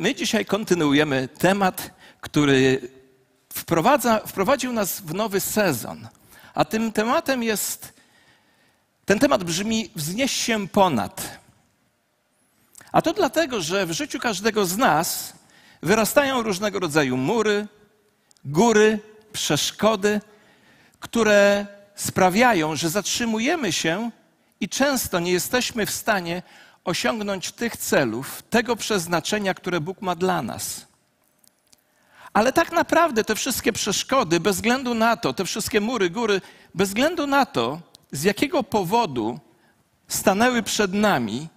my dzisiaj kontynuujemy temat, który wprowadził nas w nowy sezon. A tym tematem jest, ten temat brzmi: wznieś się ponad. A to dlatego, że w życiu każdego z nas wyrastają różnego rodzaju mury, góry, przeszkody, które sprawiają, że zatrzymujemy się i często nie jesteśmy w stanie osiągnąć tych celów, tego przeznaczenia, które Bóg ma dla nas. Ale tak naprawdę te wszystkie przeszkody, bez względu na to, te wszystkie mury, góry, bez względu na to, z jakiego powodu stanęły przed nami,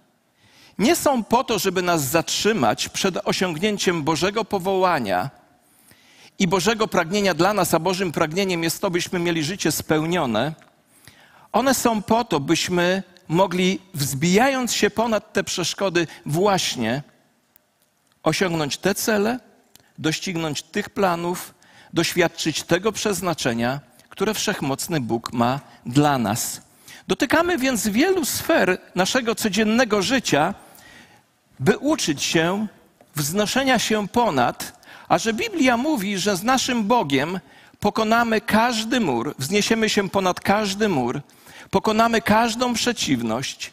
nie są po to, żeby nas zatrzymać przed osiągnięciem Bożego powołania i Bożego pragnienia dla nas, a Bożym pragnieniem jest to, byśmy mieli życie spełnione. One są po to, byśmy mogli, wzbijając się ponad te przeszkody, właśnie osiągnąć te cele, doścignąć tych planów, doświadczyć tego przeznaczenia, które wszechmocny Bóg ma dla nas. Dotykamy więc wielu sfer naszego codziennego życia, by uczyć się wznoszenia się ponad, a że Biblia mówi, że z naszym Bogiem pokonamy każdy mur, wzniesiemy się ponad każdy mur, pokonamy każdą przeciwność.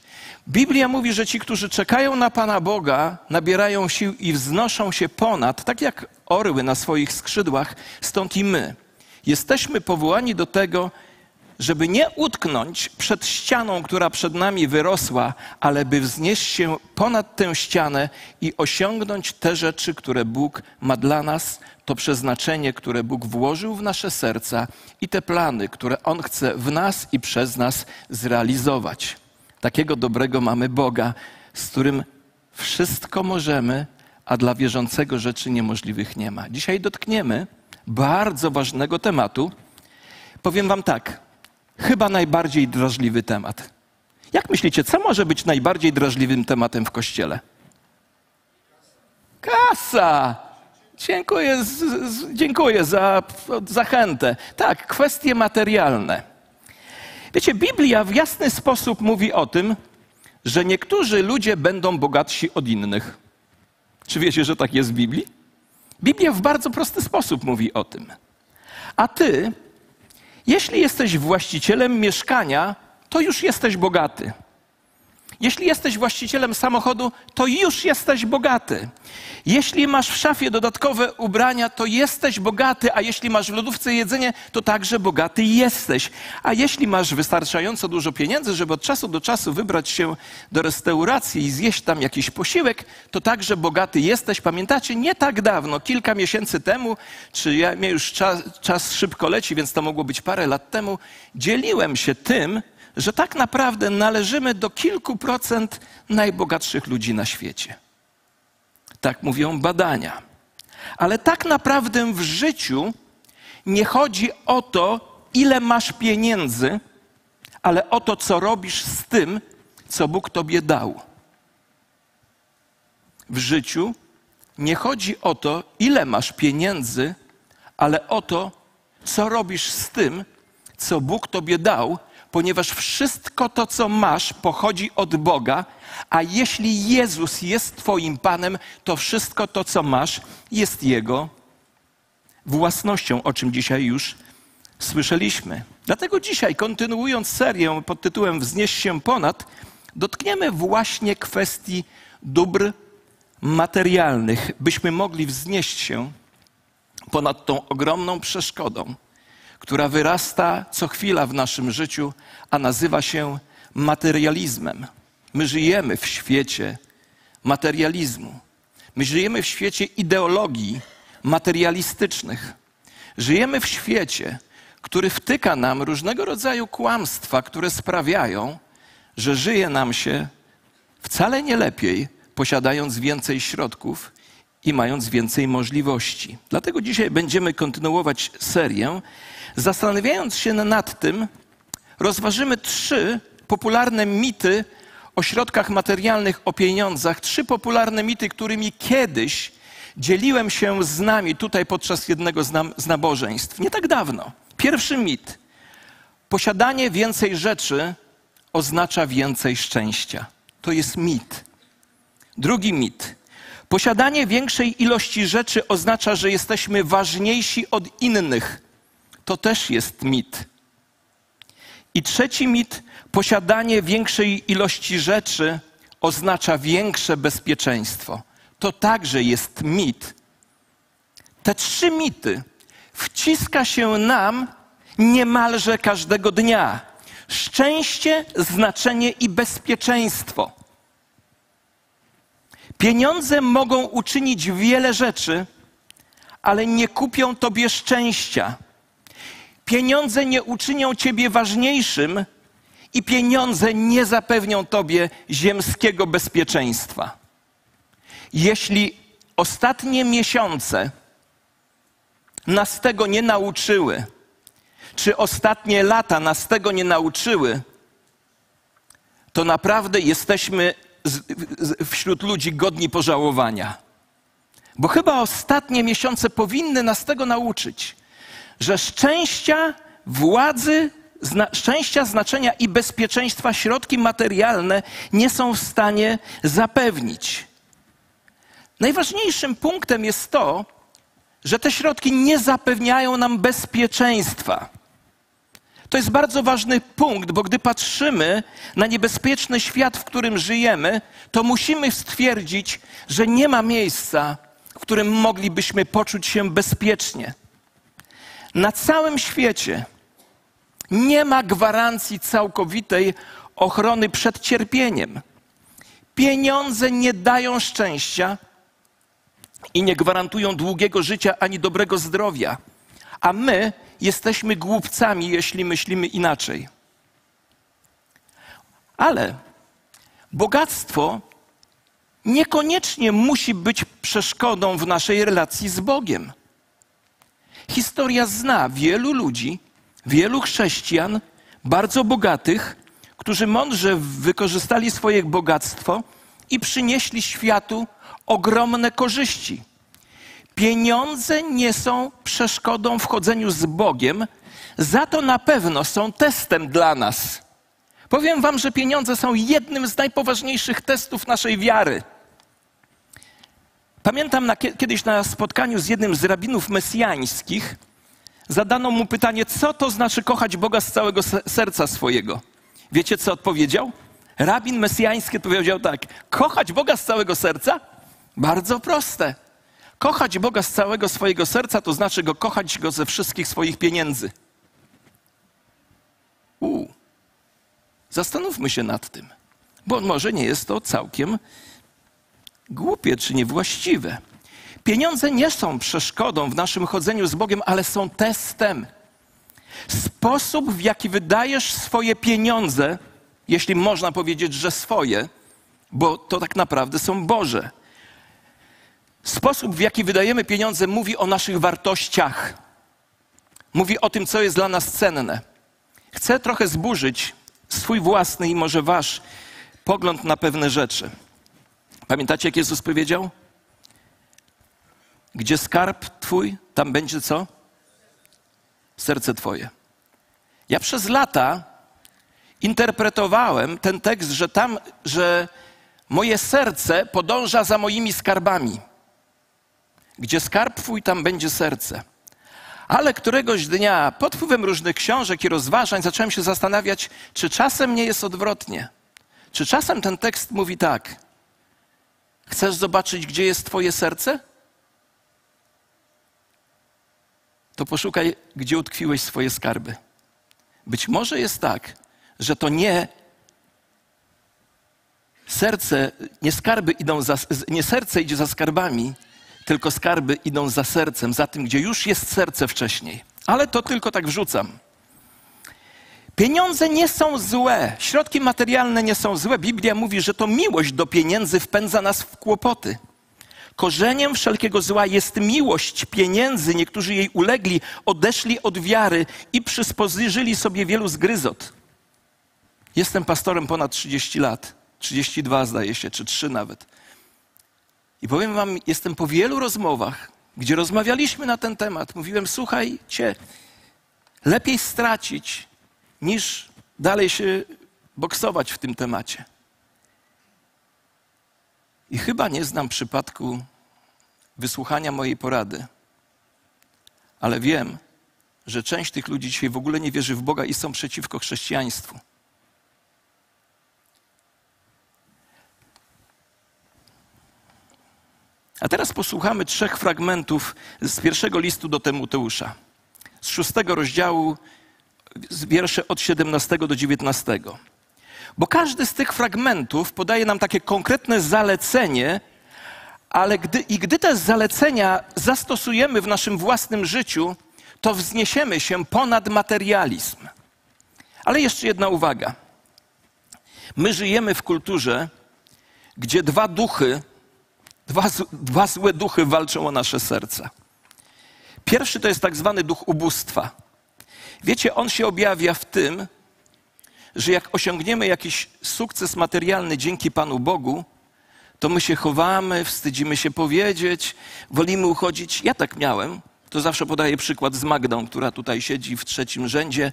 Biblia mówi, że ci, którzy czekają na Pana Boga, nabierają sił i wznoszą się ponad, tak jak orły na swoich skrzydłach, stąd i my. Jesteśmy powołani do tego, żeby nie utknąć przed ścianą, która przed nami wyrosła, ale by wznieść się ponad tę ścianę i osiągnąć te rzeczy, które Bóg ma dla nas, to przeznaczenie, które Bóg włożył w nasze serca i te plany, które On chce w nas i przez nas zrealizować. Takiego dobrego mamy Boga, z którym wszystko możemy, a dla wierzącego rzeczy niemożliwych nie ma. Dzisiaj dotkniemy bardzo ważnego tematu. Powiem wam tak. Chyba najbardziej drażliwy temat. Jak myślicie, co może być najbardziej drażliwym tematem w Kościele? Kasa! Dziękuję za zachętę. Tak, kwestie materialne. Wiecie, Biblia w jasny sposób mówi o tym, że niektórzy ludzie będą bogatsi od innych. Czy wiecie, że tak jest w Biblii? Biblia w bardzo prosty sposób mówi o tym. A ty... jeśli jesteś właścicielem mieszkania, to już jesteś bogaty. Jeśli jesteś właścicielem samochodu, to już jesteś bogaty. Jeśli masz w szafie dodatkowe ubrania, to jesteś bogaty, a jeśli masz w lodówce jedzenie, to także bogaty jesteś. A jeśli masz wystarczająco dużo pieniędzy, żeby od czasu do czasu wybrać się do restauracji i zjeść tam jakiś posiłek, to także bogaty jesteś. Pamiętacie, nie tak dawno, kilka miesięcy temu, czy ja już czas szybko leci, więc to mogło być parę lat temu, dzieliłem się tym, że tak naprawdę należymy do kilku procent najbogatszych ludzi na świecie. Tak mówią badania. Ale tak naprawdę w życiu nie chodzi o to, ile masz pieniędzy, ale o to, co robisz z tym, co Bóg tobie dał. W życiu nie chodzi o to, ile masz pieniędzy, ale o to, co robisz z tym, co Bóg tobie dał, ponieważ wszystko to, co masz, pochodzi od Boga, a jeśli Jezus jest twoim Panem, to wszystko to, co masz, jest Jego własnością, o czym dzisiaj już słyszeliśmy. Dlatego dzisiaj, kontynuując serię pod tytułem Wznieś się ponad, dotkniemy właśnie kwestii dóbr materialnych, byśmy mogli wznieść się ponad tą ogromną przeszkodą, która wyrasta co chwila w naszym życiu, a nazywa się materializmem. My żyjemy w świecie materializmu. My żyjemy w świecie ideologii materialistycznych. Żyjemy w świecie, który wtyka nam różnego rodzaju kłamstwa, które sprawiają, że żyje nam się wcale nie lepiej, posiadając więcej środków i mając więcej możliwości. Dlatego dzisiaj będziemy kontynuować serię. Zastanawiając się nad tym, rozważymy trzy popularne mity o środkach materialnych, o pieniądzach. Trzy popularne mity, którymi kiedyś dzieliłem się z nami tutaj podczas jednego z nabożeństw. Nie tak dawno. Pierwszy mit. Posiadanie więcej rzeczy oznacza więcej szczęścia. To jest mit. Drugi mit. Posiadanie większej ilości rzeczy oznacza, że jesteśmy ważniejsi od innych. To też jest mit. I trzeci mit, posiadanie większej ilości rzeczy oznacza większe bezpieczeństwo. To także jest mit. Te trzy mity wciska się nam niemalże każdego dnia. Szczęście, znaczenie i bezpieczeństwo. Pieniądze mogą uczynić wiele rzeczy, ale nie kupią tobie szczęścia. Pieniądze nie uczynią ciebie ważniejszym i pieniądze nie zapewnią tobie ziemskiego bezpieczeństwa. Jeśli ostatnie miesiące nas tego nie nauczyły, czy ostatnie lata nas tego nie nauczyły, to naprawdę jesteśmy wśród ludzi godni pożałowania. Bo chyba ostatnie miesiące powinny nas tego nauczyć, że szczęścia, władzy, szczęścia, znaczenia i bezpieczeństwa środki materialne nie są w stanie zapewnić. Najważniejszym punktem jest to, że te środki nie zapewniają nam bezpieczeństwa. To jest bardzo ważny punkt, bo gdy patrzymy na niebezpieczny świat, w którym żyjemy, to musimy stwierdzić, że nie ma miejsca, w którym moglibyśmy poczuć się bezpiecznie. Na całym świecie nie ma gwarancji całkowitej ochrony przed cierpieniem. Pieniądze nie dają szczęścia i nie gwarantują długiego życia ani dobrego zdrowia. A my jesteśmy głupcami, jeśli myślimy inaczej. Ale bogactwo niekoniecznie musi być przeszkodą w naszej relacji z Bogiem. Historia zna wielu ludzi, wielu chrześcijan, bardzo bogatych, którzy mądrze wykorzystali swoje bogactwo i przynieśli światu ogromne korzyści. Pieniądze nie są przeszkodą w chodzeniu z Bogiem, za to na pewno są testem dla nas. Powiem wam, że pieniądze są jednym z najpoważniejszych testów naszej wiary. Pamiętam kiedyś na spotkaniu z jednym z rabinów mesjańskich zadano mu pytanie, co to znaczy kochać Boga z całego serca swojego. Wiecie, co odpowiedział? Rabin mesjański powiedział tak, kochać Boga z całego serca? Bardzo proste. Kochać Boga z całego swojego serca, to znaczy kochać Go ze wszystkich swoich pieniędzy. Zastanówmy się nad tym, bo może nie jest to całkiem głupie czy niewłaściwe. Pieniądze nie są przeszkodą w naszym chodzeniu z Bogiem, ale są testem. Sposób, w jaki wydajesz swoje pieniądze, jeśli można powiedzieć, że swoje, bo to tak naprawdę są Boże. Sposób, w jaki wydajemy pieniądze, mówi o naszych wartościach. Mówi o tym, co jest dla nas cenne. Chcę trochę zburzyć swój własny i może wasz pogląd na pewne rzeczy. Pamiętacie, jak Jezus powiedział? Gdzie skarb twój, tam będzie co? Serce twoje. Ja przez lata interpretowałem ten tekst, że moje serce podąża za moimi skarbami. Gdzie skarb twój, tam będzie serce. Ale któregoś dnia pod wpływem różnych książek i rozważań zacząłem się zastanawiać, czy czasem nie jest odwrotnie. Czy czasem ten tekst mówi tak. Chcesz zobaczyć, gdzie jest twoje serce? To poszukaj, gdzie utkwiłeś swoje skarby. Być może jest tak, że to nie serce idzie za skarbami, tylko skarby idą za sercem, za tym, gdzie już jest serce wcześniej. Ale to tylko tak wrzucam. Pieniądze nie są złe, środki materialne nie są złe. Biblia mówi, że to miłość do pieniędzy wpędza nas w kłopoty. Korzeniem wszelkiego zła jest miłość pieniędzy. Niektórzy jej ulegli, odeszli od wiary i przyspożyli sobie wielu zgryzot. Jestem pastorem ponad 30 lat. 32 zdaje się, czy 3 nawet. I powiem wam, jestem po wielu rozmowach, gdzie rozmawialiśmy na ten temat. Mówiłem, słuchajcie, lepiej stracić, niż dalej się boksować w tym temacie. I chyba nie znam przypadku wysłuchania mojej porady, ale wiem, że część tych ludzi dzisiaj w ogóle nie wierzy w Boga i są przeciwko chrześcijaństwu. A teraz posłuchamy 3 fragmentów z pierwszego listu do Tymoteusza, z 6 rozdziału, z wiersze od 17 do 19. Bo każdy z tych fragmentów podaje nam takie konkretne zalecenie, ale gdy te zalecenia zastosujemy w naszym własnym życiu, to wzniesiemy się ponad materializm. Ale jeszcze jedna uwaga. My żyjemy w kulturze, gdzie dwa złe duchy walczą o nasze serca. Pierwszy to jest tak zwany duch ubóstwa. Wiecie, on się objawia w tym, że jak osiągniemy jakiś sukces materialny dzięki Panu Bogu, to my się chowamy, wstydzimy się powiedzieć, wolimy uchodzić. Ja tak miałem. To zawsze podaję przykład z Magdą, która tutaj siedzi w 3. rzędzie.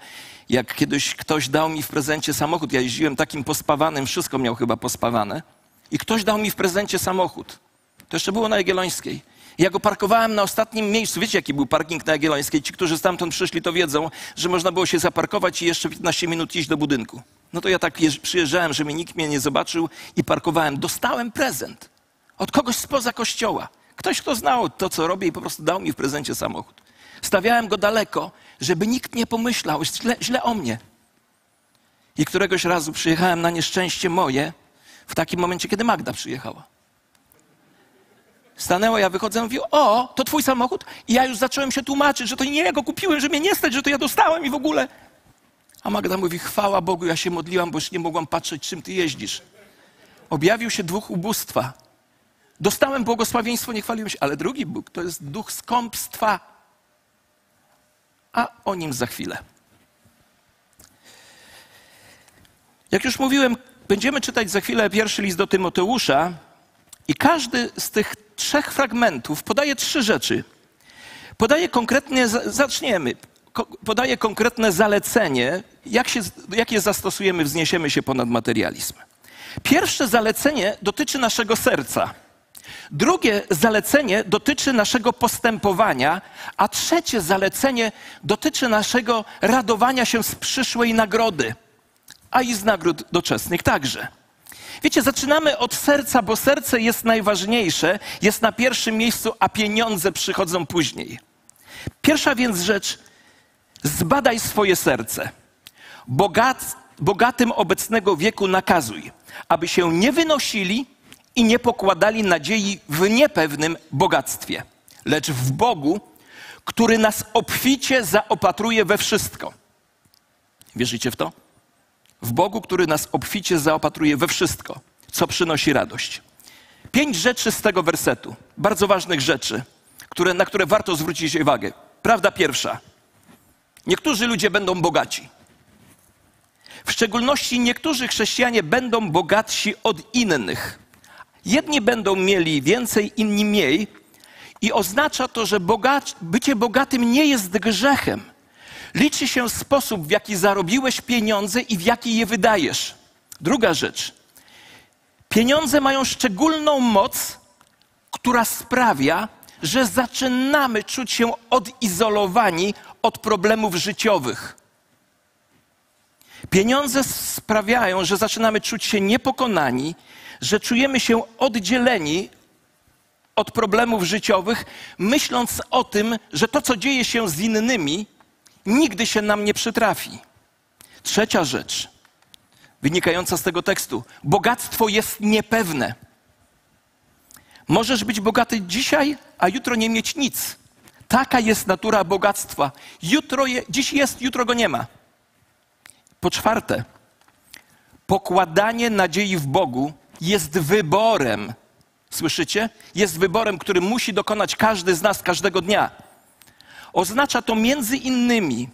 Jak kiedyś ktoś dał mi w prezencie samochód, ja jeździłem takim pospawanym, wszystko miał chyba pospawane. I ktoś dał mi w prezencie samochód. To jeszcze było na Jagiellońskiej. Ja go parkowałem na ostatnim miejscu. Wiecie, jaki był parking na Jagiellońskiej? Ci, którzy stamtąd przyszli, to wiedzą, że można było się zaparkować i jeszcze 15 minut iść do budynku. No to ja tak przyjeżdżałem, żeby nikt mnie nie zobaczył i parkowałem. Dostałem prezent od kogoś spoza kościoła. Ktoś, kto znał to, co robię i po prostu dał mi w prezencie samochód. Stawiałem go daleko, żeby nikt nie pomyślał źle o mnie. I któregoś razu przyjechałem na nieszczęście moje w takim momencie, kiedy Magda przyjechała. Stanęła, ja wychodzę, mówię, o, to twój samochód? I ja już zacząłem się tłumaczyć, że to nie ja go kupiłem, że mnie nie stać, że to ja dostałem i w ogóle. A Magda mówi, chwała Bogu, ja się modliłam, bo już nie mogłam patrzeć, czym ty jeździsz. Objawił się duch ubóstwa. Dostałem błogosławieństwo, nie chwaliłem się, ale drugi Bóg to jest duch skąpstwa. A o nim za chwilę. Jak już mówiłem, będziemy czytać za chwilę pierwszy list do Tymoteusza i każdy z tych 3 fragmentów podaje 3 rzeczy. Podaje konkretne zalecenie, jak je zastosujemy, wzniesiemy się ponad materializm. Pierwsze zalecenie dotyczy naszego serca. Drugie zalecenie dotyczy naszego postępowania, a trzecie zalecenie dotyczy naszego radowania się z przyszłej nagrody, a i z nagród doczesnych także. Wiecie, zaczynamy od serca, bo serce jest najważniejsze, jest na pierwszym miejscu, a pieniądze przychodzą później. Pierwsza więc rzecz, zbadaj swoje serce. Bogatym obecnego wieku nakazuj, aby się nie wynosili i nie pokładali nadziei w niepewnym bogactwie, lecz w Bogu, który nas obficie zaopatruje we wszystko. Wierzycie w to? W Bogu, który nas obficie zaopatruje we wszystko, co przynosi radość. 5 rzeczy z tego wersetu, bardzo ważnych rzeczy, na które warto zwrócić uwagę. Prawda pierwsza. Niektórzy ludzie będą bogaci. W szczególności niektórzy chrześcijanie będą bogatsi od innych. Jedni będą mieli więcej, inni mniej. I oznacza to, że bycie bogatym nie jest grzechem. Liczy się sposób, w jaki zarobiłeś pieniądze i w jaki je wydajesz. Druga rzecz. Pieniądze mają szczególną moc, która sprawia, że zaczynamy czuć się odizolowani od problemów życiowych. Pieniądze sprawiają, że zaczynamy czuć się niepokonani, że czujemy się oddzieleni od problemów życiowych, myśląc o tym, że to, co dzieje się z innymi, nigdy się nam nie przytrafi. Trzecia rzecz, wynikająca z tego tekstu. Bogactwo jest niepewne. Możesz być bogaty dzisiaj, a jutro nie mieć nic. Taka jest natura bogactwa. Dziś jest, jutro go nie ma. Po czwarte, pokładanie nadziei w Bogu jest wyborem. Słyszycie? Jest wyborem, który musi dokonać każdy z nas każdego dnia. Oznacza to między innymi,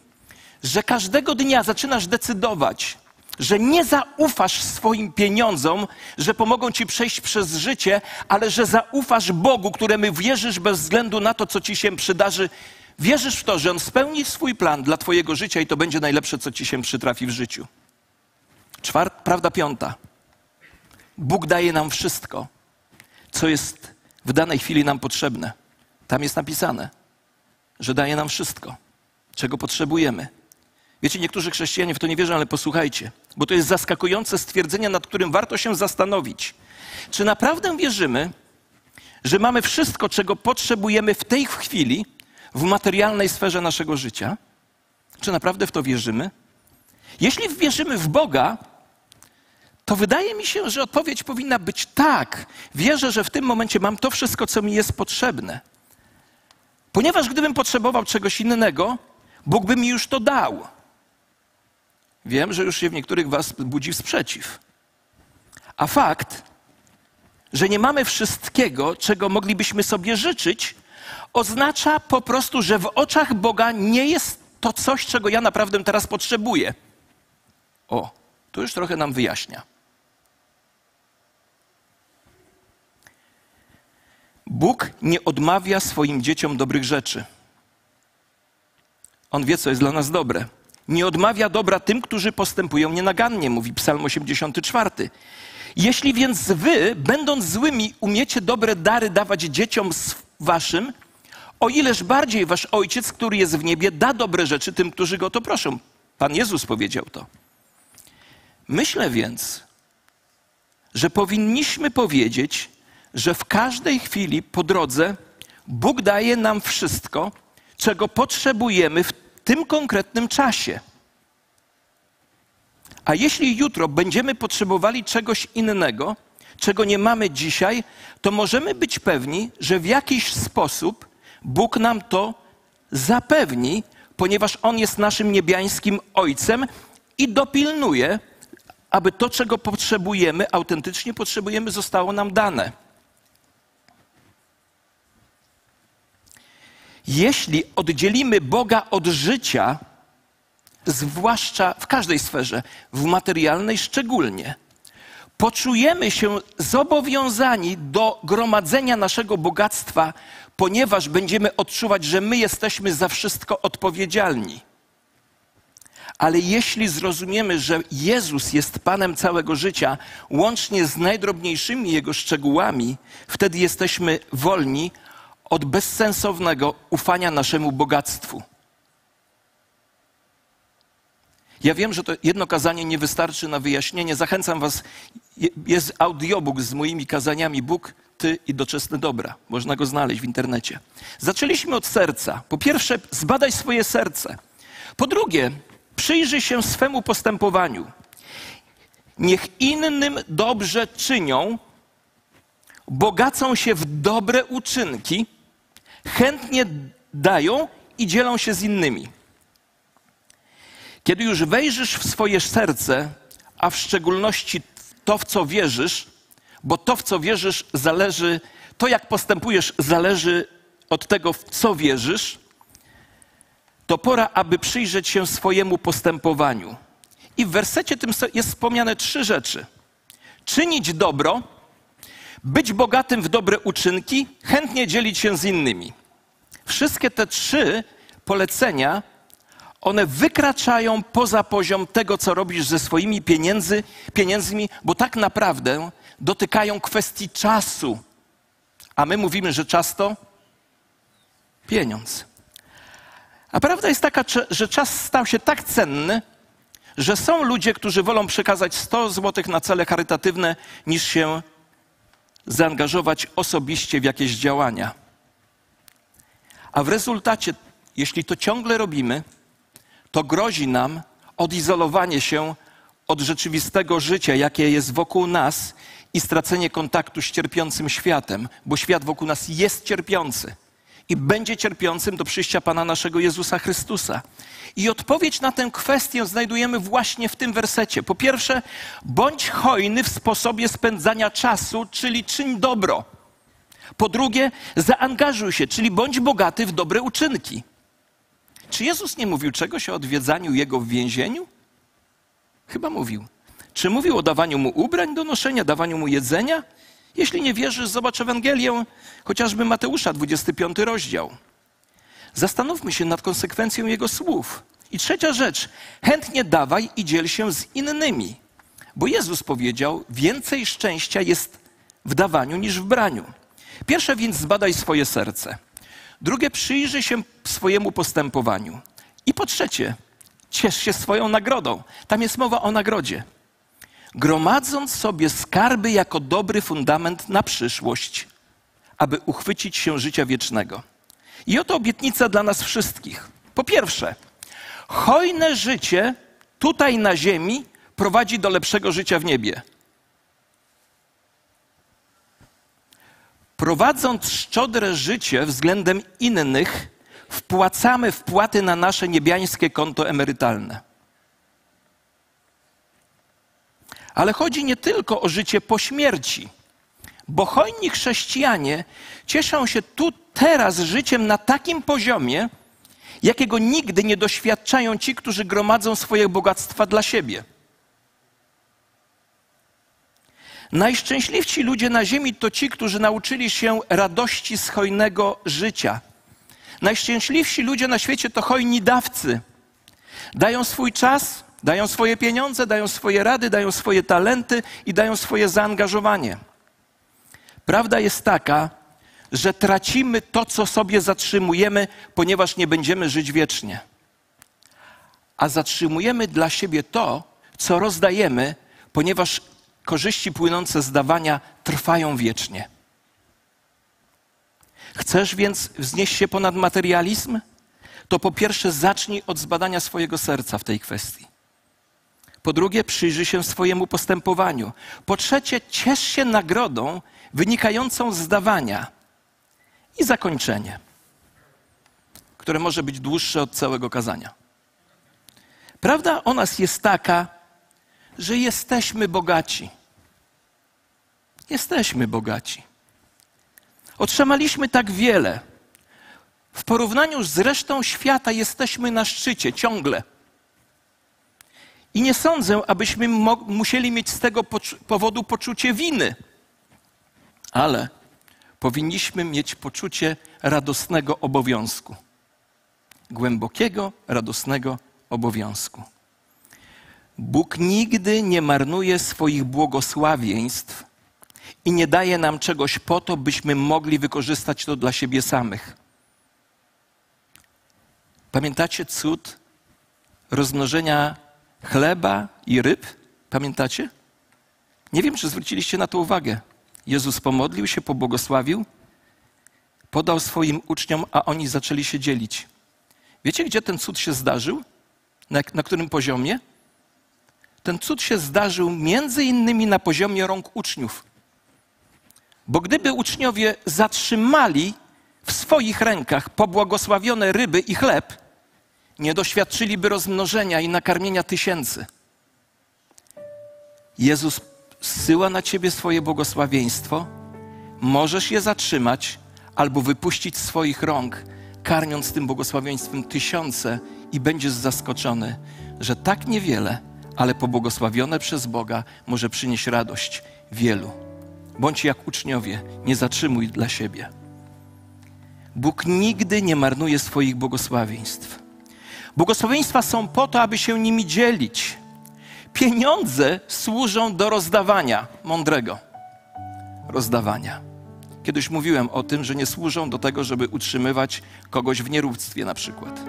że każdego dnia zaczynasz decydować, że nie zaufasz swoim pieniądzom, że pomogą ci przejść przez życie, ale że zaufasz Bogu, któremu wierzysz bez względu na to, co ci się przydarzy. Wierzysz w to, że On spełni swój plan dla twojego życia i to będzie najlepsze, co ci się przytrafi w życiu. Prawda piąta. Bóg daje nam wszystko. co jest w danej chwili nam potrzebne. Tam jest napisane, że daje nam wszystko, czego potrzebujemy. Wiecie, niektórzy chrześcijanie w to nie wierzą, ale posłuchajcie, bo to jest zaskakujące stwierdzenie, nad którym warto się zastanowić. Czy naprawdę wierzymy, że mamy wszystko, czego potrzebujemy w tej chwili, w materialnej sferze naszego życia? Czy naprawdę w to wierzymy? Jeśli wierzymy w Boga, to wydaje mi się, że odpowiedź powinna być tak. Wierzę, że w tym momencie mam to wszystko, co mi jest potrzebne. Ponieważ gdybym potrzebował czegoś innego, Bóg by mi już to dał. Wiem, że już się w niektórych was budzi sprzeciw. A fakt, że nie mamy wszystkiego, czego moglibyśmy sobie życzyć, oznacza po prostu, że w oczach Boga nie jest to coś, czego ja naprawdę teraz potrzebuję. O, to już trochę nam wyjaśnia. Bóg nie odmawia swoim dzieciom dobrych rzeczy. On wie, co jest dla nas dobre. Nie odmawia dobra tym, którzy postępują nienagannie, mówi Psalm 84. Jeśli więc wy, będąc złymi, umiecie dobre dary dawać dzieciom waszym, o ileż bardziej wasz Ojciec, który jest w niebie, da dobre rzeczy tym, którzy go to proszą. Pan Jezus powiedział to. Myślę więc, że powinniśmy powiedzieć, że w każdej chwili po drodze Bóg daje nam wszystko, czego potrzebujemy w tym konkretnym czasie. A jeśli jutro będziemy potrzebowali czegoś innego, czego nie mamy dzisiaj, to możemy być pewni, że w jakiś sposób Bóg nam to zapewni, ponieważ On jest naszym niebiańskim Ojcem i dopilnuje, aby to, czego potrzebujemy, autentycznie potrzebujemy, zostało nam dane. Jeśli oddzielimy Boga od życia, zwłaszcza w każdej sferze, w materialnej szczególnie, poczujemy się zobowiązani do gromadzenia naszego bogactwa, ponieważ będziemy odczuwać, że my jesteśmy za wszystko odpowiedzialni. Ale jeśli zrozumiemy, że Jezus jest Panem całego życia, łącznie z najdrobniejszymi Jego szczegółami, wtedy jesteśmy wolni od bezsensownego ufania naszemu bogactwu. Ja wiem, że to jedno kazanie nie wystarczy na wyjaśnienie. Zachęcam was, jest audiobook z moimi kazaniami Bóg, Ty i doczesne dobra. Można go znaleźć w internecie. Zaczęliśmy od serca. Po pierwsze, zbadaj swoje serce. Po drugie, przyjrzyj się swemu postępowaniu. Niech innym dobrze czynią, bogacą się w dobre uczynki, chętnie dają i dzielą się z innymi. Kiedy już wejrzysz w swoje serce, a w szczególności to, w co wierzysz, bo to, w co wierzysz, zależy, to jak postępujesz, zależy od tego, w co wierzysz, to pora, aby przyjrzeć się swojemu postępowaniu. I w wersecie tym jest wspomniane 3 rzeczy. Czynić dobro, być bogatym w dobre uczynki, chętnie dzielić się z innymi. Wszystkie te 3 polecenia, one wykraczają poza poziom tego, co robisz ze swoimi pieniędzmi, bo tak naprawdę dotykają kwestii czasu. A my mówimy, że czas to pieniądz. A prawda jest taka, że czas stał się tak cenny, że są ludzie, którzy wolą przekazać 100 zł na cele charytatywne, niż się zaangażować osobiście w jakieś działania. A w rezultacie, jeśli to ciągle robimy, to grozi nam odizolowanie się od rzeczywistego życia, jakie jest wokół nas i stracenie kontaktu z cierpiącym światem, bo świat wokół nas jest cierpiący i będzie cierpiącym do przyjścia Pana naszego Jezusa Chrystusa. I odpowiedź na tę kwestię znajdujemy właśnie w tym wersecie. Po pierwsze, bądź hojny w sposobie spędzania czasu, czyli czyń dobro. Po drugie, zaangażuj się, czyli bądź bogaty w dobre uczynki. Czy Jezus nie mówił czegoś o odwiedzaniu Jego w więzieniu? Chyba mówił. Czy mówił o dawaniu Mu ubrań do noszenia, dawaniu Mu jedzenia? Jeśli nie wierzysz, zobacz Ewangelię, chociażby Mateusza, 25 rozdział. Zastanówmy się nad konsekwencją Jego słów. I trzecia rzecz. Chętnie dawaj i dziel się z innymi. Bo Jezus powiedział, więcej szczęścia jest w dawaniu niż w braniu. Pierwsze więc zbadaj swoje serce. Drugie, przyjrzyj się swojemu postępowaniu. I po trzecie, ciesz się swoją nagrodą. Tam jest mowa o nagrodzie. Gromadząc sobie skarby jako dobry fundament na przyszłość, aby uchwycić się życia wiecznego. I oto obietnica dla nas wszystkich. Po pierwsze, hojne życie tutaj na ziemi prowadzi do lepszego życia w niebie. Prowadząc szczodre życie względem innych, wpłacamy wpłaty na nasze niebiańskie konto emerytalne. Ale chodzi nie tylko o życie po śmierci, bo hojni chrześcijanie cieszą się tu teraz życiem na takim poziomie, jakiego nigdy nie doświadczają ci, którzy gromadzą swoje bogactwa dla siebie. Najszczęśliwsi ludzie na ziemi to ci, którzy nauczyli się radości z hojnego życia. Najszczęśliwsi ludzie na świecie to hojni dawcy. Dają swój czas, dają swoje pieniądze, dają swoje rady, dają swoje talenty i dają swoje zaangażowanie. Prawda jest taka, że tracimy to, co sobie zatrzymujemy, ponieważ nie będziemy żyć wiecznie. A zatrzymujemy dla siebie to, co rozdajemy, ponieważ korzyści płynące z dawania trwają wiecznie. Chcesz więc wznieść się ponad materializm? To po pierwsze zacznij od zbadania swojego serca w tej kwestii. Po drugie, przyjrzyj się swojemu postępowaniu. Po trzecie, ciesz się nagrodą wynikającą z dawania. I zakończenie, które może być dłuższe od całego kazania. Prawda o nas jest taka, że jesteśmy bogaci. Jesteśmy bogaci. Otrzymaliśmy tak wiele. W porównaniu z resztą świata jesteśmy na szczycie ciągle. I nie sądzę, abyśmy musieli mieć z tego powodu poczucie winy. Ale powinniśmy mieć poczucie radosnego obowiązku. Głębokiego, radosnego obowiązku. Bóg nigdy nie marnuje swoich błogosławieństw i nie daje nam czegoś po to, byśmy mogli wykorzystać to dla siebie samych. Pamiętacie cud rozmnożenia chleba i ryb? Pamiętacie? Nie wiem, czy zwróciliście na to uwagę. Jezus pomodlił się, pobłogosławił, podał swoim uczniom, a oni zaczęli się dzielić. Wiecie, gdzie ten cud się zdarzył? Na którym poziomie? Ten cud się zdarzył między innymi na poziomie rąk uczniów. Bo gdyby uczniowie zatrzymali w swoich rękach pobłogosławione ryby i chleb, nie doświadczyliby rozmnożenia i nakarmienia tysięcy. Jezus zsyła na ciebie swoje błogosławieństwo. Możesz je zatrzymać albo wypuścić z swoich rąk, karmiąc tym błogosławieństwem tysiące i będziesz zaskoczony, że tak niewiele, ale pobłogosławione przez Boga może przynieść radość wielu. Bądź jak uczniowie, nie zatrzymuj dla siebie. Bóg nigdy nie marnuje swoich błogosławieństw. Błogosławieństwa są po to, aby się nimi dzielić. Pieniądze służą do rozdawania, mądrego rozdawania. Kiedyś mówiłem o tym, że nie służą do tego, żeby utrzymywać kogoś w nieróbstwie na przykład.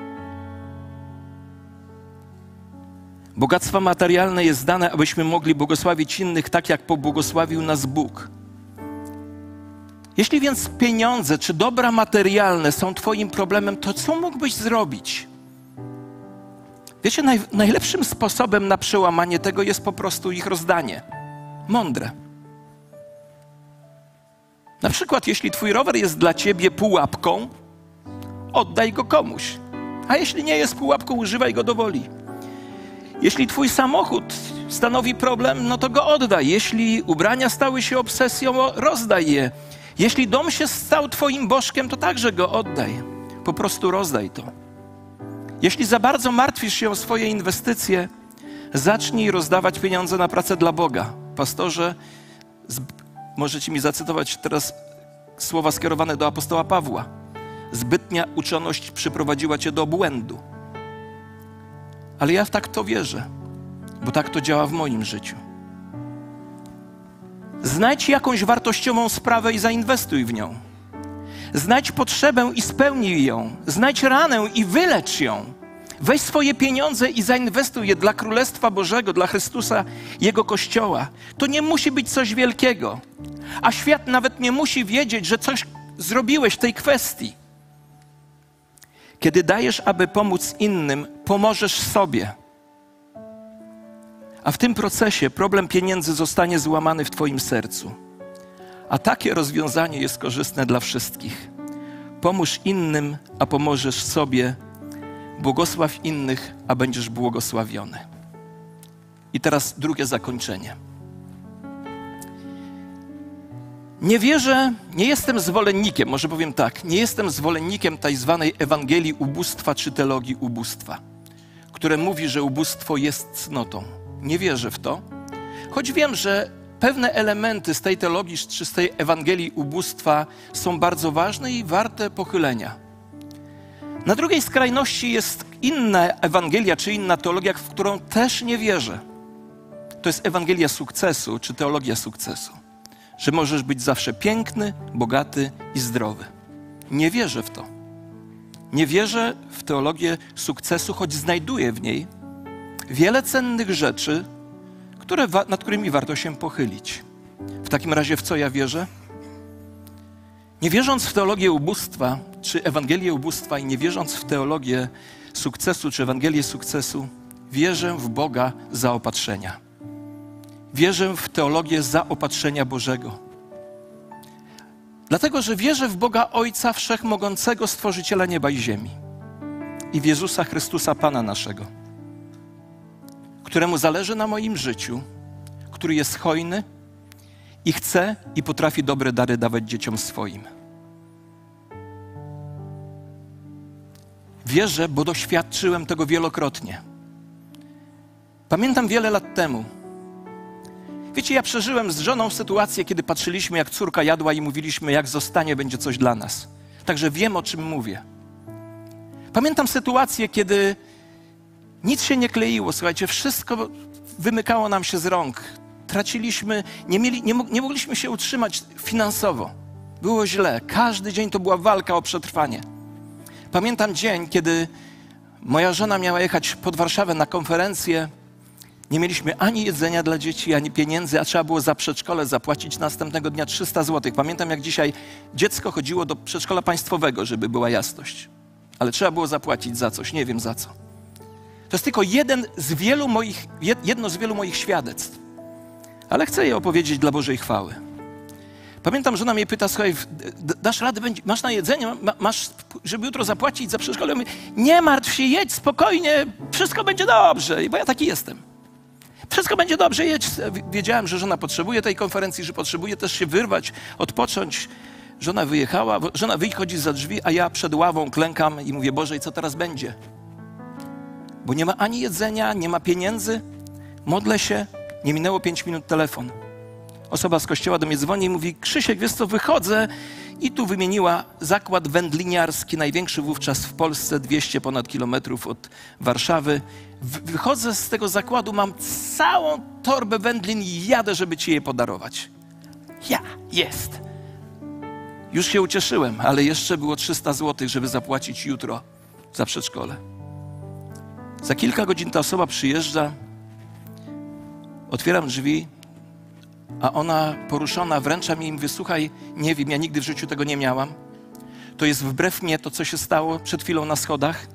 Bogactwo materialne jest dane, abyśmy mogli błogosławić innych tak, jak pobłogosławił nas Bóg. Jeśli więc pieniądze czy dobra materialne są twoim problemem, to co mógłbyś zrobić? Wiecie, najlepszym sposobem na przełamanie tego jest po prostu ich rozdanie. Mądre. Na przykład, jeśli twój rower jest dla ciebie pułapką, oddaj go komuś. A jeśli nie jest pułapką, używaj go do woli. Jeśli twój samochód stanowi problem, no to go oddaj. Jeśli ubrania stały się obsesją, rozdaj je. Jeśli dom się stał twoim bożkiem, to także go oddaj. Po prostu rozdaj to. Jeśli za bardzo martwisz się o swoje inwestycje, zacznij rozdawać pieniądze na pracę dla Boga. Pastorze, możecie mi zacytować teraz słowa skierowane do apostoła Pawła. Zbytnia uczoność przyprowadziła cię do obłędu. Ale ja w tak to wierzę, bo tak to działa w moim życiu. Znajdź jakąś wartościową sprawę i zainwestuj w nią. Znajdź potrzebę i spełnij ją. Znajdź ranę i wylecz ją. Weź swoje pieniądze i zainwestuj je dla Królestwa Bożego, dla Chrystusa, Jego Kościoła. To nie musi być coś wielkiego. A świat nawet nie musi wiedzieć, że coś zrobiłeś w tej kwestii. Kiedy dajesz, aby pomóc innym, pomożesz sobie. A w tym procesie problem pieniędzy zostanie złamany w Twoim sercu. A takie rozwiązanie jest korzystne dla wszystkich. Pomóż innym, a pomożesz sobie. Błogosław innych, a będziesz błogosławiony. I teraz drugie zakończenie. Nie wierzę, nie jestem zwolennikiem, może powiem tak, nie jestem zwolennikiem tak zwanej Ewangelii ubóstwa czy teologii ubóstwa, które mówi, że ubóstwo jest cnotą. Nie wierzę w to, choć wiem, że pewne elementy z tej teologii czy z tej Ewangelii ubóstwa są bardzo ważne i warte pochylenia. Na drugiej skrajności jest inna Ewangelia czy inna teologia, w którą też nie wierzę. To jest Ewangelia sukcesu czy teologia sukcesu. Że możesz być zawsze piękny, bogaty i zdrowy. Nie wierzę w to. Nie wierzę w teologię sukcesu, choć znajduję w niej wiele cennych rzeczy, nad którymi warto się pochylić. W takim razie w co ja wierzę? Nie wierząc w teologię ubóstwa czy Ewangelię ubóstwa i nie wierząc w teologię sukcesu czy Ewangelię sukcesu, wierzę w Boga zaopatrzenia. Wierzę w teologię zaopatrzenia Bożego. Dlatego, że wierzę w Boga Ojca Wszechmogącego, Stworzyciela nieba i ziemi i w Jezusa Chrystusa, Pana naszego, któremu zależy na moim życiu, który jest hojny i chce i potrafi dobre dary dawać dzieciom swoim. Wierzę, bo doświadczyłem tego wielokrotnie. Pamiętam wiele lat temu. Wiecie, ja przeżyłem z żoną sytuację, kiedy patrzyliśmy, jak córka jadła i mówiliśmy, jak zostanie, będzie coś dla nas. Także wiem, o czym mówię. Pamiętam sytuację, kiedy nic się nie kleiło, słuchajcie, wszystko wymykało nam się z rąk. Traciliśmy, nie mogliśmy się utrzymać finansowo. Było źle, każdy dzień to była walka o przetrwanie. Pamiętam dzień, kiedy moja żona miała jechać pod Warszawę na konferencję. Nie mieliśmy ani jedzenia dla dzieci, ani pieniędzy, a trzeba było za przedszkole zapłacić następnego dnia 300 zł. Pamiętam, jak dzisiaj dziecko chodziło do przedszkola państwowego, żeby była jasność. Ale trzeba było zapłacić za coś, nie wiem za co. To jest tylko jedno z wielu moich świadectw. Ale chcę je opowiedzieć dla Bożej chwały. Pamiętam, żona mnie pyta, słuchaj, dasz radę, masz na jedzenie, masz, żeby jutro zapłacić za przedszkole? Ja mówię, nie martw się, jedź spokojnie, wszystko będzie dobrze, bo ja taki jestem. Wszystko będzie dobrze, jedź. Wiedziałem, że żona potrzebuje tej konferencji, że potrzebuje też się wyrwać, odpocząć. Żona wyjechała, żona wychodzi za drzwi, a ja przed ławą klękam i mówię, Boże, i co teraz będzie? Bo nie ma ani jedzenia, nie ma pieniędzy. Modlę się, nie minęło 5 minut, telefon. Osoba z kościoła do mnie dzwoni i mówi, Krzysiek, wiesz co, wychodzę. I tu wymieniła zakład wędliniarski, największy wówczas w Polsce, 200 ponad kilometrów od Warszawy. Wychodzę z tego zakładu, mam całą torbę wędlin i jadę, żeby ci je podarować. Jest. Już się ucieszyłem, ale jeszcze było 300 zł, żeby zapłacić jutro za przedszkole. Za kilka godzin ta osoba przyjeżdża, otwieram drzwi, a ona poruszona wręcza mi i mówi, słuchaj, nie wiem, ja nigdy w życiu tego nie miałam. To jest wbrew mnie to, co się stało przed chwilą na schodach.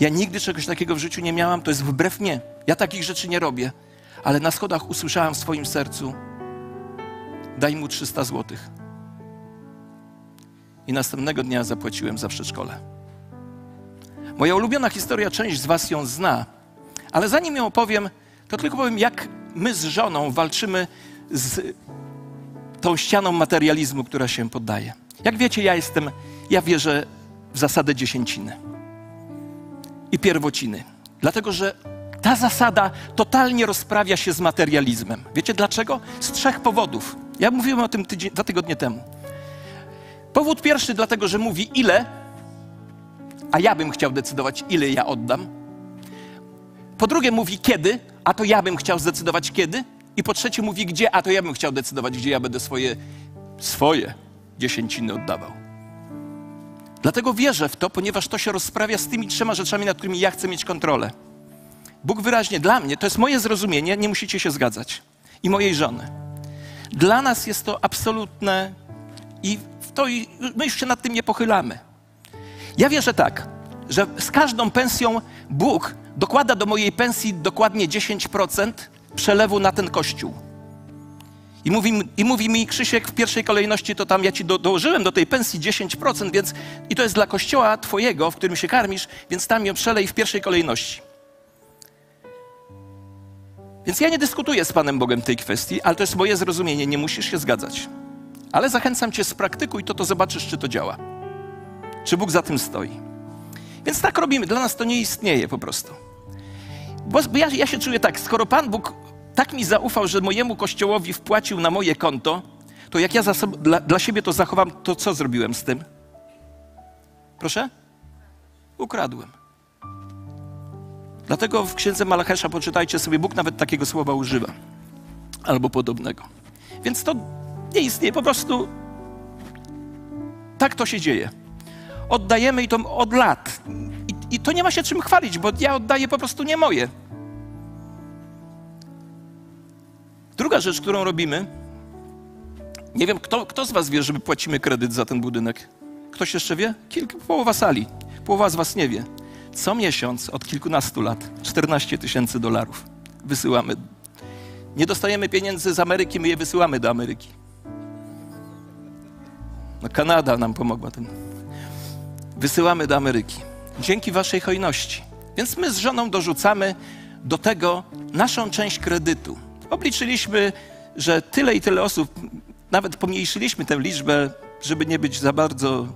Ja nigdy czegoś takiego w życiu nie miałam, to jest wbrew mnie. Ja takich rzeczy nie robię, ale na schodach usłyszałam w swoim sercu, daj mu 300 zł. I następnego dnia zapłaciłem za przedszkole. Moja ulubiona historia, część z was ją zna, ale zanim ją opowiem, to tylko powiem, jak my z żoną walczymy z tą ścianą materializmu, która się poddaje. Jak wiecie, ja wierzę w zasadę dziesięciny i pierwociny. Dlatego, że ta zasada totalnie rozprawia się z materializmem. Wiecie dlaczego? Z 3 powodów. Ja mówiłem o tym 2 tygodnie temu. Powód pierwszy, dlatego, że mówi ile, a ja bym chciał decydować, ile ja oddam. Po drugie, mówi kiedy, a to ja bym chciał zdecydować kiedy. I po trzecie mówi gdzie, a to ja bym chciał decydować, gdzie ja będę swoje dziesięciny oddawał. Dlatego wierzę w to, ponieważ to się rozprawia z tymi trzema rzeczami, nad którymi ja chcę mieć kontrolę. Bóg wyraźnie dla mnie, to jest moje zrozumienie, nie musicie się zgadzać, i mojej żony. Dla nas jest to absolutne i my już się nad tym nie pochylamy. Ja wierzę tak, że z każdą pensją Bóg dokłada do mojej pensji dokładnie 10% przelewu na ten kościół. I mówi mi Krzysiek w pierwszej kolejności, to tam ja ci dołożyłem do tej pensji 10%, więc i to jest dla kościoła twojego, w którym się karmisz, więc tam ją przelej w pierwszej kolejności. Więc ja nie dyskutuję z Panem Bogiem tej kwestii, ale to jest moje zrozumienie, nie musisz się zgadzać. Ale zachęcam cię, spraktykuj to, to zobaczysz, czy to działa. Czy Bóg za tym stoi. Więc tak robimy, dla nas to nie istnieje po prostu. Bo ja się czuję tak, skoro Pan Bóg tak mi zaufał, że mojemu kościołowi wpłacił na moje konto, to jak ja dla siebie to zachowam, to co zrobiłem z tym? Proszę? Ukradłem. Dlatego w Księdze Malachesza, poczytajcie sobie, Bóg nawet takiego słowa używa. Albo podobnego. Więc to nie istnieje, po prostu tak to się dzieje. Oddajemy i to od lat. I to nie ma się czym chwalić, bo ja oddaję po prostu nie moje. Druga rzecz, którą robimy, nie wiem, kto z was wie, że my płacimy kredyt za ten budynek? Ktoś jeszcze wie? Połowa sali, połowa z was nie wie. Co miesiąc od kilkunastu lat $14 000 wysyłamy. Nie dostajemy pieniędzy z Ameryki, my je wysyłamy do Ameryki. No, Kanada nam pomogła tym. Wysyłamy do Ameryki. Dzięki waszej hojności. Więc my z żoną dorzucamy do tego naszą część kredytu. Obliczyliśmy, że tyle i tyle osób, nawet pomniejszyliśmy tę liczbę, żeby nie być za bardzo,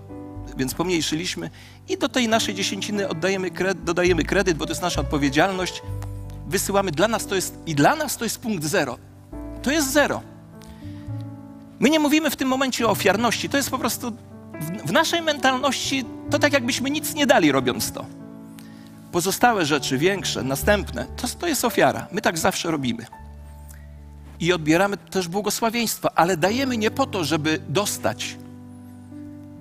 więc pomniejszyliśmy i do tej naszej dziesięciny dodajemy kredyt, bo to jest nasza odpowiedzialność. Wysyłamy, dla nas to jest punkt zero. To jest zero. My nie mówimy w tym momencie o ofiarności, to jest po prostu w naszej mentalności to tak jakbyśmy nic nie dali robiąc to. Pozostałe rzeczy, większe, następne, to jest ofiara. My tak zawsze robimy. I odbieramy też błogosławieństwa, ale dajemy nie po to, żeby dostać,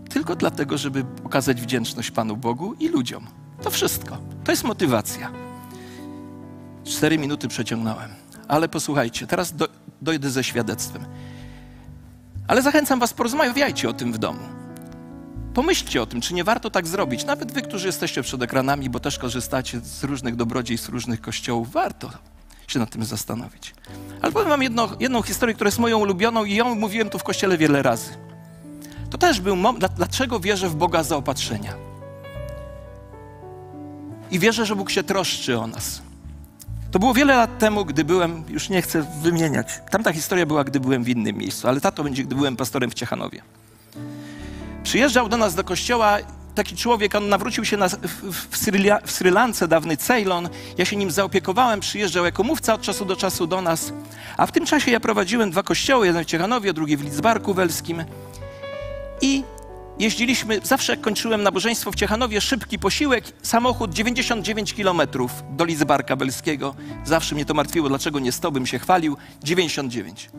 tylko dlatego, żeby okazać wdzięczność Panu Bogu i ludziom. To wszystko. To jest motywacja. 4 minuty przeciągnąłem. Ale posłuchajcie, teraz dojdę ze świadectwem. Ale zachęcam was, porozmawiajcie o tym w domu. Pomyślcie o tym, czy nie warto tak zrobić. Nawet wy, którzy jesteście przed ekranami, bo też korzystacie z różnych dobrodziejstw, z różnych kościołów, warto się nad tym zastanowić. Ale powiem wam jedną historię, która jest moją ulubioną i ją mówiłem tu w kościele wiele razy. To też był moment, dlaczego wierzę w Boga zaopatrzenia. I wierzę, że Bóg się troszczy o nas. To było wiele lat temu, gdy byłem, już nie chcę wymieniać, tamta historia była, gdy byłem w innym miejscu, ale ta to będzie, gdy byłem pastorem w Ciechanowie. Przyjeżdżał do nas do kościoła taki człowiek, on nawrócił się w Sri Lance, dawny Ceylon. Ja się nim zaopiekowałem, przyjeżdżał jako mówca od czasu do czasu do nas. A w tym czasie ja prowadziłem 2 kościoły, jeden w Ciechanowie, drugi w Lidzbarku Welskim. I jeździliśmy, zawsze jak kończyłem nabożeństwo w Ciechanowie, szybki posiłek, samochód 99 km do Lidzbarka Welskiego. Zawsze mnie to martwiło, dlaczego nie 100 bym się chwalił, 99.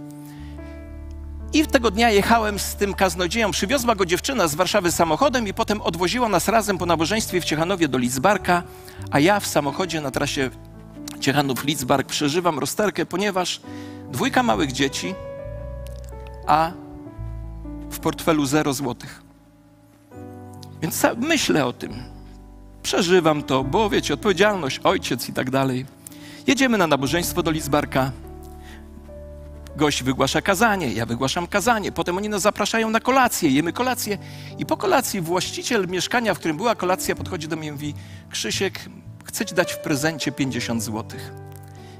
I tego dnia jechałem z tym kaznodzieją, przywiozła go dziewczyna z Warszawy samochodem i potem odwoziła nas razem po nabożeństwie w Ciechanowie do Lidzbarka, a ja w samochodzie na trasie Ciechanów-Lidzbark przeżywam rozterkę, ponieważ 2 małych dzieci, a w portfelu 0 złotych. Więc myślę o tym, przeżywam to, bo wiecie, odpowiedzialność, ojciec i tak dalej. Jedziemy na nabożeństwo do Lidzbarka. Gość wygłasza kazanie, ja wygłaszam kazanie. Potem oni nas zapraszają na kolację, jemy kolację. I po kolacji właściciel mieszkania, w którym była kolacja, podchodzi do mnie i mówi: Krzysiek, chcę ci dać w prezencie 50 zł.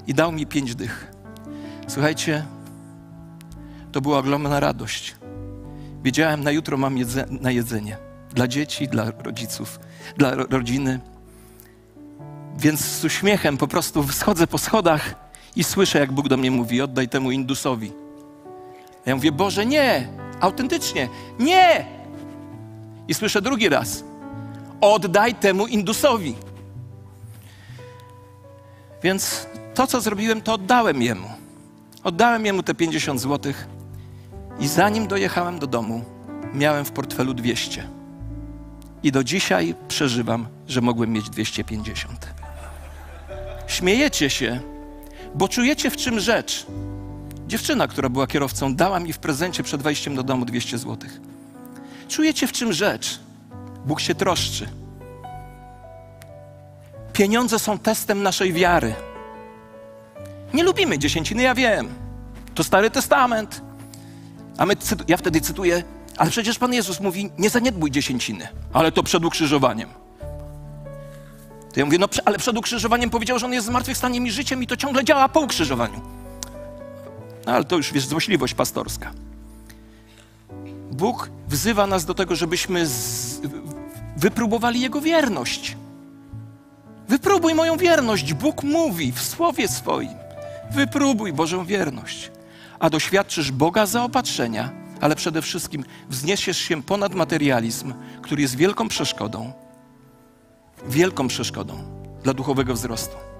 I dał mi 5 dych. Słuchajcie, to była ogromna radość. Wiedziałem, na jutro mam na jedzenie. Dla dzieci, dla rodziców, dla rodziny. Więc z uśmiechem po prostu schodzę po schodach i słyszę, jak Bóg do mnie mówi: oddaj temu Indusowi. Ja mówię: Boże, nie! Autentycznie, nie! I słyszę drugi raz: oddaj temu Indusowi. Więc to, co zrobiłem, to oddałem jemu. Oddałem jemu te 50 zł i zanim dojechałem do domu, miałem w portfelu 200. I do dzisiaj przeżywam, że mogłem mieć 250. Śmiejecie się, bo czujecie, w czym rzecz. Dziewczyna, która była kierowcą, dała mi w prezencie przed wejściem do domu 200 zł. Czujecie, w czym rzecz. Bóg się troszczy. Pieniądze są testem naszej wiary. Nie lubimy dziesięciny, ja wiem. To Stary Testament. A ja wtedy cytuję, ale przecież Pan Jezus mówi, nie zaniedbuj dziesięciny, ale to przed ukrzyżowaniem. To ja mówię, no ale przed ukrzyżowaniem powiedział, że On jest zmartwychwstaniem i życiem i to ciągle działa po ukrzyżowaniu. No ale to już jest złośliwość pastorska. Bóg wzywa nas do tego, żebyśmy wypróbowali Jego wierność. Wypróbuj moją wierność. Bóg mówi w Słowie swoim. Wypróbuj Bożą wierność, a doświadczysz Boga zaopatrzenia, ale przede wszystkim wzniesiesz się ponad materializm, który jest wielką przeszkodą dla duchowego wzrostu.